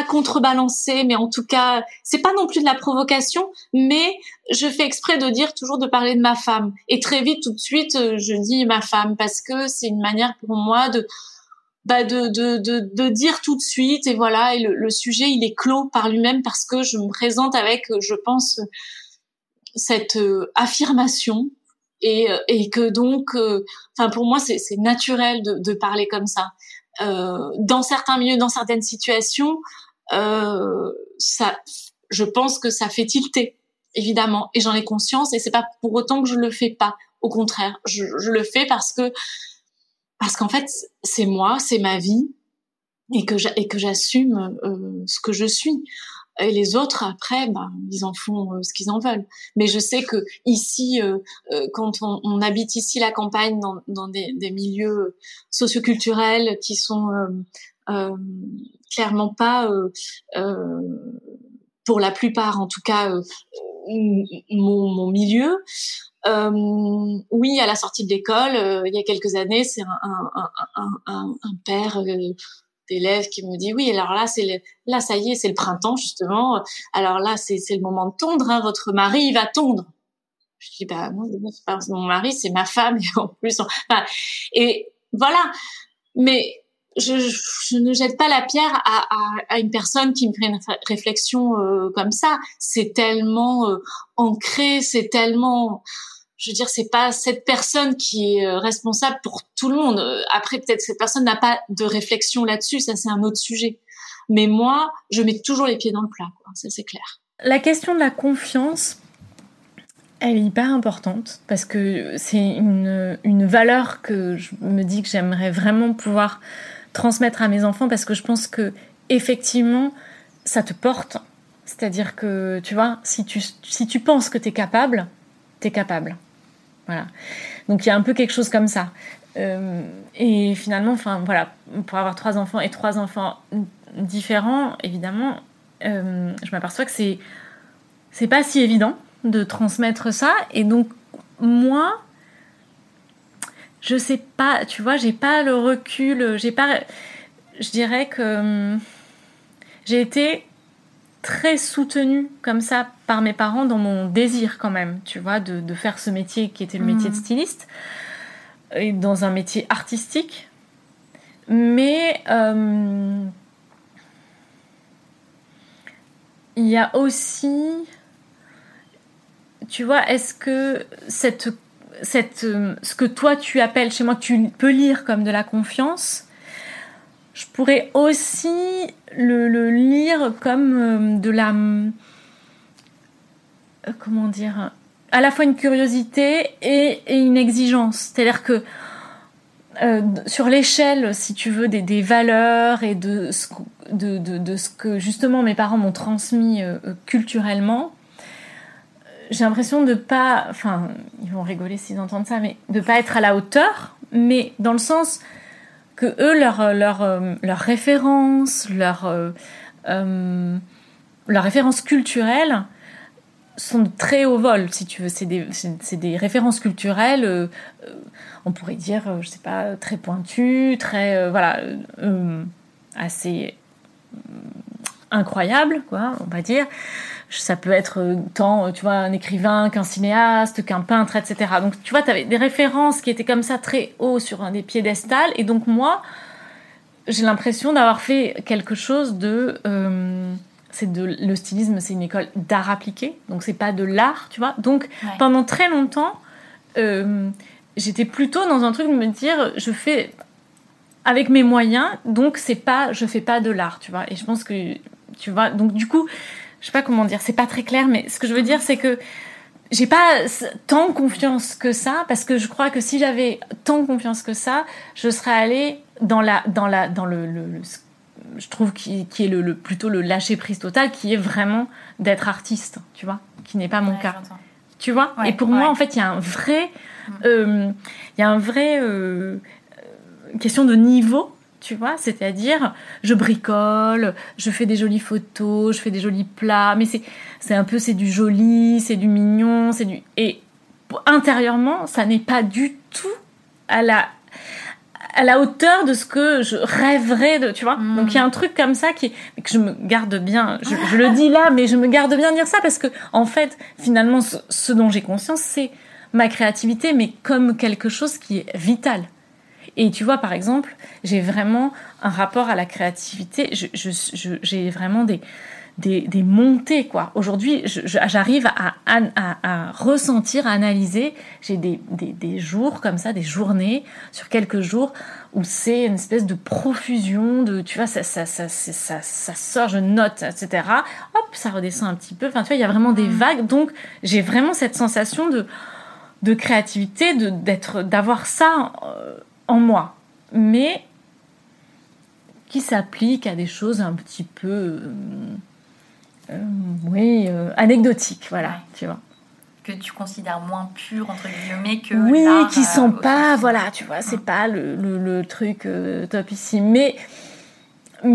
contrebalancer, mais en tout cas c'est pas non plus de la provocation, mais je fais exprès de dire toujours de parler de ma femme, et très vite tout de suite je dis ma femme, parce que c'est une manière pour moi de dire tout de suite, et voilà, et le sujet il est clos par lui-même, parce que je me présente avec, je pense, cette affirmation, et que donc pour moi c'est naturel de parler comme ça dans certains milieux, dans certaines situations ça, je pense que ça fait tilter, évidemment, et j'en ai conscience, et c'est pas pour autant que je le fais pas. Au contraire, je le fais parce qu'en fait, c'est moi, c'est ma vie, et que j'assume ce que je suis. Et les autres, après, ils en font ce qu'ils en veulent. Mais je sais que ici, quand on habite ici la campagne, dans des milieux socioculturels qui sont clairement pas, pour la plupart, en tout cas, mon milieu. Oui, à la sortie de l'école, il y a quelques années, c'est un père d'élèves qui me dit oui, alors là là ça y est, c'est le printemps justement. Alors là c'est le moment de tondre, hein, votre mari il va tondre. Je dis non, c'est pas mon mari, c'est ma femme et en plus et voilà. Mais je ne jette pas la pierre à une personne qui me fait une réflexion comme ça. C'est tellement ancré, c'est tellement, je veux dire, c'est pas cette personne qui est responsable pour tout le monde. Après, peut-être cette personne n'a pas de réflexion là-dessus, ça c'est un autre sujet. Mais moi, je mets toujours les pieds dans le plat, quoi. Ça c'est clair. La question de la confiance, elle est hyper importante parce que c'est une valeur que je me dis que j'aimerais vraiment pouvoir transmettre à mes enfants, parce que je pense que effectivement ça te porte. C'est-à-dire que tu vois, si tu penses que t'es capable. Voilà. Donc il y a un peu quelque chose comme ça. Et finalement, pour avoir 3 enfants et 3 enfants différents, évidemment, je m'aperçois que c'est pas si évident de transmettre ça. Et donc moi, je sais pas, tu vois, j'ai pas le recul, je dirais que j'ai été très soutenue comme ça par mes parents dans mon désir quand même, tu vois, de faire ce métier qui était le métier de styliste, et dans un métier artistique. Mais il y a aussi, tu vois, est-ce que ce que toi tu appelles chez moi, que tu peux lire comme de la confiance, je pourrais aussi le lire comme de la... comment dire ? À la fois une curiosité et une exigence. C'est-à-dire que sur l'échelle, si tu veux, des valeurs et de ce que justement mes parents m'ont transmis culturellement, j'ai l'impression de pas... Enfin, ils vont rigoler s'ils entendent ça, mais de pas être à la hauteur, mais dans le sens que eux, leur référence, leur référence culturelle sont de très haut vol, si tu veux. C'est des références culturelles, on pourrait dire, je sais pas, très pointues, très... assez... incroyable, quoi, on va dire. Ça peut être tant, tu vois, un écrivain qu'un cinéaste, qu'un peintre, etc. Donc, tu vois, t'avais des références qui étaient comme ça très haut sur un des piédestals. Et donc, moi, j'ai l'impression d'avoir fait quelque chose de... le stylisme, c'est une école d'art appliqué. Donc, c'est pas de l'art, tu vois. Donc, ouais. Pendant très longtemps, j'étais plutôt dans un truc de me dire, je fais avec mes moyens, donc c'est pas... Je fais pas de l'art, tu vois. Et je pense que... Tu vois, donc du coup, je sais pas comment dire, c'est pas très clair, mais ce que je veux dire, c'est que j'ai pas tant confiance que ça, parce que je crois que si j'avais tant confiance que ça, je serais allée dans le je trouve qui est le plutôt le lâcher prise total, qui est vraiment d'être artiste, tu vois, qui n'est pas mon cas, j'entends. Tu vois. Ouais, et pour moi, en fait, il y a un vrai, question de niveau. Tu vois, c'est-à-dire, je bricole, je fais des jolies photos, je fais des jolis plats, mais c'est un peu, c'est du joli, c'est du mignon, c'est du... Et intérieurement, ça n'est pas du tout à la hauteur de ce que je rêverais de, tu vois. Donc, il y a un truc comme ça que je me garde bien, je le dis là, mais je me garde bien de dire ça, parce que, en fait, finalement, ce dont j'ai conscience, c'est ma créativité, mais comme quelque chose qui est vital. Et tu vois, par exemple, j'ai vraiment un rapport à la créativité. J'ai vraiment des montées, quoi. Aujourd'hui, j'arrive à ressentir, à analyser. J'ai des jours comme ça, des journées sur quelques jours où c'est une espèce de profusion de, tu vois, ça sort, je note, etc. Hop, ça redescend un petit peu. Enfin, tu vois, il y a vraiment des vagues. Donc, j'ai vraiment cette sensation de créativité, d'avoir ça en moi. Mais qui s'applique à des choses un petit peu... anecdotique, voilà, tu vois. Que tu considères moins pure, entre guillemets, que... Oui, qui ne sont pas, voilà, tu vois, c'est pas le truc top ici, mais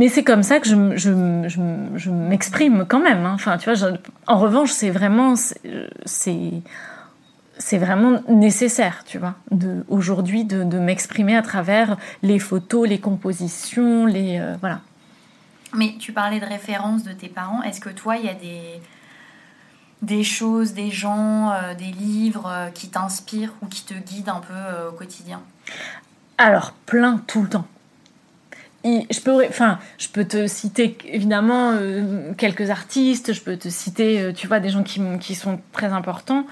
c'est comme ça que je m'exprime quand même, hein. Enfin, tu vois, en revanche, c'est vraiment nécessaire, tu vois, aujourd'hui, de m'exprimer à travers les photos, les compositions, les... voilà. Mais tu parlais de références de tes parents. Est-ce que toi, il y a des choses, des gens, des livres qui t'inspirent ou qui te guident un peu au quotidien ? Alors, plein, tout le temps. Et je peux te citer, évidemment, quelques artistes. Je peux te citer, tu vois, des gens qui sont très importants.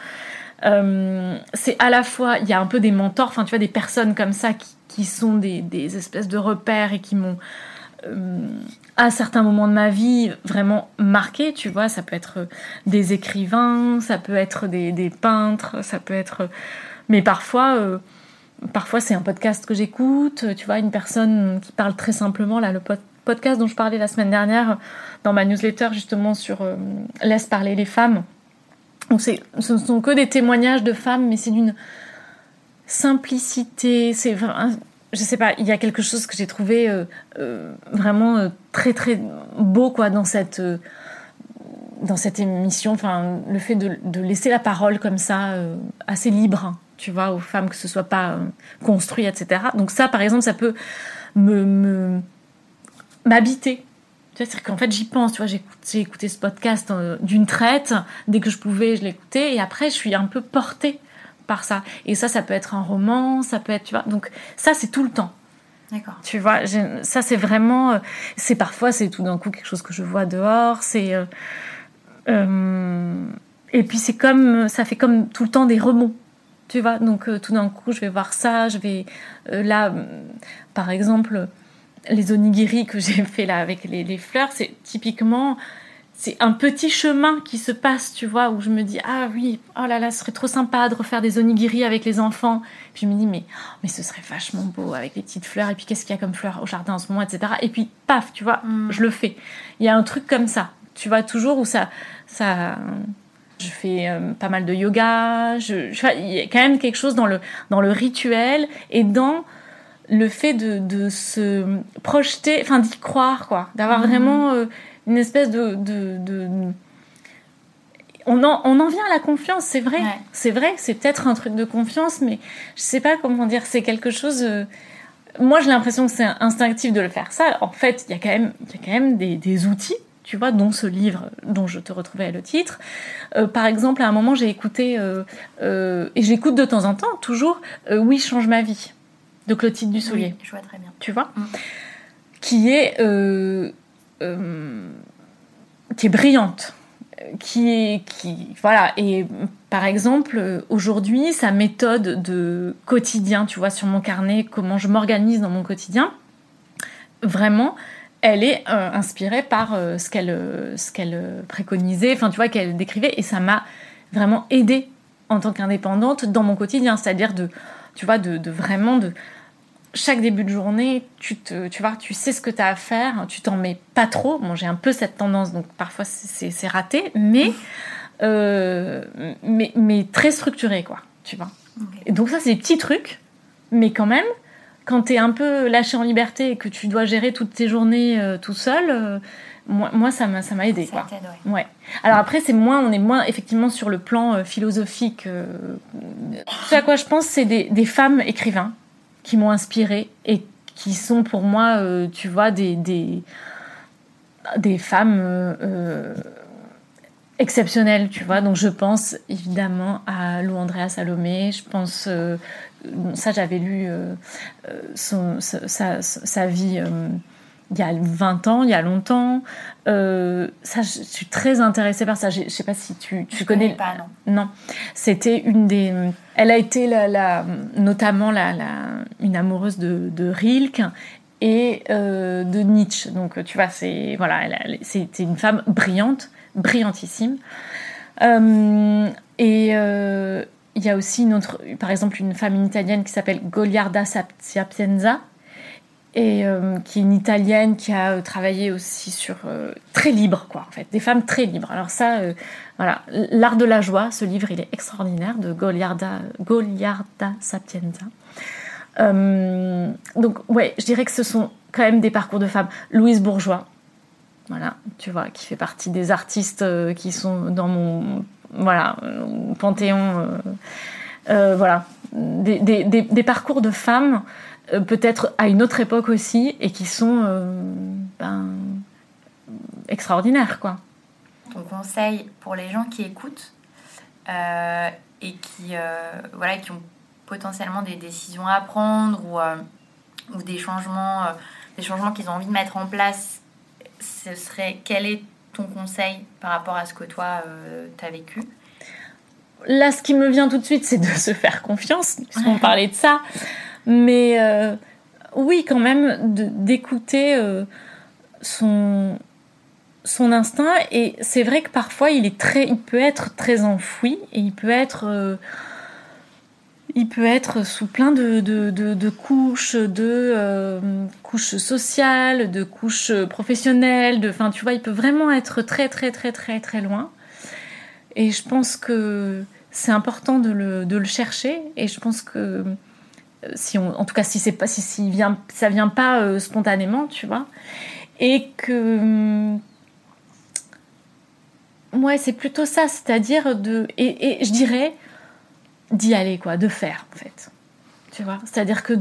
C'est à la fois... Il y a un peu des mentors, enfin, tu vois, des personnes comme ça qui sont des espèces de repères et qui m'ont... à certains moments de ma vie vraiment marqué, tu vois, ça peut être des écrivains, ça peut être des peintres, ça peut être... Mais parfois c'est un podcast que j'écoute, tu vois, une personne qui parle très simplement, là, le podcast dont je parlais la semaine dernière dans ma newsletter, justement, sur Laisse parler les femmes. Donc ce ne sont que des témoignages de femmes, mais c'est d'une simplicité, c'est vraiment... Je sais pas, il y a quelque chose que j'ai trouvé vraiment très très beau, quoi, dans cette émission. Enfin, le fait de laisser la parole comme ça assez libre, hein, tu vois, aux femmes, que ce soit pas construit, etc. Donc ça, par exemple, ça peut m'habiter. Tu vois, c'est qu'en fait, j'y pense. Tu vois, j'ai écouté ce podcast d'une traite, dès que je pouvais, je l'écoutais, et après, je suis un peu portée par ça. Et ça peut être un roman, ça peut être, tu vois, donc ça, c'est tout le temps. D'accord. Tu vois, ça, c'est vraiment... C'est parfois, c'est tout d'un coup quelque chose que je vois dehors, c'est... et puis, c'est comme... Ça fait comme tout le temps des rebonds, tu vois. Donc, tout d'un coup, je vais voir ça, je vais... là, par exemple, les onigiri que j'ai fait là avec les fleurs, c'est typiquement... C'est un petit chemin qui se passe, tu vois, où je me dis, ah oui, oh là là, ce serait trop sympa de refaire des onigiri avec les enfants. Puis je me dis, mais ce serait vachement beau avec les petites fleurs. Et puis, qu'est-ce qu'il y a comme fleurs au jardin en ce moment, etc. Et puis, paf, tu vois, je le fais. Il y a un truc comme ça, tu vois, toujours où ça... Je fais pas mal de yoga. Il y a quand même quelque chose dans le rituel et dans le fait de se projeter, enfin, d'y croire, quoi. D'avoir vraiment... une espèce de... On en vient à la confiance, c'est vrai. Ouais. C'est vrai, c'est peut-être un truc de confiance, mais je sais pas comment dire, c'est quelque chose... Moi, j'ai l'impression que c'est instinctif de le faire. Ça, en fait, il y a quand même des outils, tu vois, dont ce livre, dont je te retrouvais le titre. Par exemple, à un moment, j'ai écouté... et j'écoute de temps en temps, toujours, « Oui, change ma vie », de Clotilde Dusoulier. Oui, je vois très bien. Tu vois, qui est... qui est brillante, voilà. Et par exemple, aujourd'hui, sa méthode de quotidien, tu vois, sur mon carnet, comment je m'organise dans mon quotidien, vraiment, elle est inspirée par ce qu'elle préconisait, enfin, tu vois, qu'elle décrivait, et ça m'a vraiment aidée en tant qu'indépendante dans mon quotidien, c'est-à-dire de vraiment chaque début de journée, tu sais ce que tu as à faire, tu t'en mets pas trop. Bon, j'ai un peu cette tendance, donc parfois c'est raté, mais très structuré, quoi, tu vois. Okay. Et donc ça, c'est des petits trucs, mais quand même, quand t'es un peu lâché en liberté et que tu dois gérer toutes tes journées tout seul, moi ça m'a aidé, quoi. Ça t'aide, ouais. Ouais. Alors après, on est moins effectivement sur le plan philosophique. Ce à quoi je pense, c'est des femmes écrivains qui m'ont inspirée et qui sont pour moi, tu vois, des femmes exceptionnel, tu vois. Donc je pense évidemment à Lou Andréa Salomé, je pense ça j'avais lu sa vie il y a 20 ans, il y a longtemps. Ça, je suis très intéressée par ça. Je ne sais pas si tu connais... pas, non. Non. C'était une des... Elle a été notamment une amoureuse de Rilke et de Nietzsche. Donc, tu vois, c'était une femme brillante, brillantissime. Il y a aussi par exemple, une femme italienne qui s'appelle Goliarda Sapienza, et qui est une Italienne qui a travaillé aussi sur très libre quoi en fait, des femmes très libres. Alors ça voilà, L'art de la joie, ce livre il est extraordinaire de Goliarda Sapienza. Donc ouais, je dirais que ce sont quand même des parcours de femmes. Louise Bourgeois, voilà, tu vois, qui fait partie des artistes qui sont dans mon panthéon voilà, des parcours de femmes peut-être à une autre époque aussi, et qui sont extraordinaires, quoi. Ton conseil pour les gens qui écoutent et qui ont potentiellement des décisions à prendre ou des changements qu'ils ont envie de mettre en place, ce serait quel est ton conseil par rapport à ce que toi t'as vécu? Là, ce qui me vient tout de suite, c'est de se faire confiance, puisqu'on parlait de ça. Mais oui, quand même, d'écouter son instinct. Et c'est vrai que parfois, il peut être très enfoui, et il peut être sous plein de couches, couches sociales, de couches professionnelles. Enfin, tu vois, il peut vraiment être très, très, très, très, très loin. Et je pense que c'est important de le chercher. Et je pense que... ça vient pas spontanément, tu vois, et que ouais, c'est plutôt ça, c'est-à-dire et je dirais d'y aller, quoi, de faire en fait, tu vois, c'est-à-dire que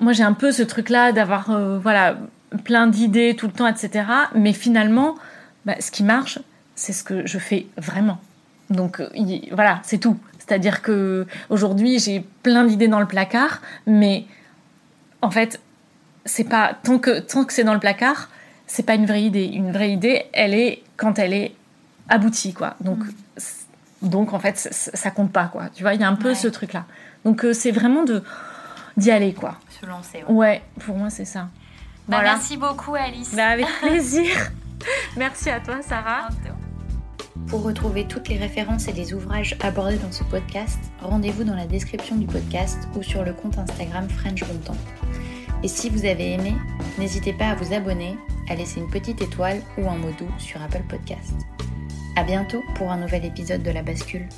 moi j'ai un peu ce truc là d'avoir plein d'idées tout le temps, etc., mais finalement ce qui marche, c'est ce que je fais vraiment, donc voilà, c'est tout. C'est-à-dire qu'aujourd'hui, j'ai plein d'idées dans le placard, mais en fait, c'est pas, tant que c'est dans le placard, c'est pas une vraie idée. Une vraie idée, elle est quand elle est aboutie, quoi. Donc en fait, ça compte pas, quoi. Tu vois, il y a un peu ce truc-là. Donc c'est vraiment d'y aller, quoi. Se lancer. Ouais, pour moi, c'est ça. Voilà. Merci beaucoup, Alice. Avec plaisir. Merci à toi, Sarah. Pour retrouver toutes les références et les ouvrages abordés dans ce podcast, rendez-vous dans la description du podcast ou sur le compte Instagram French Bontemps. Et si vous avez aimé, n'hésitez pas à vous abonner, à laisser une petite étoile ou un mot doux sur Apple Podcast. À bientôt pour un nouvel épisode de La Bascule.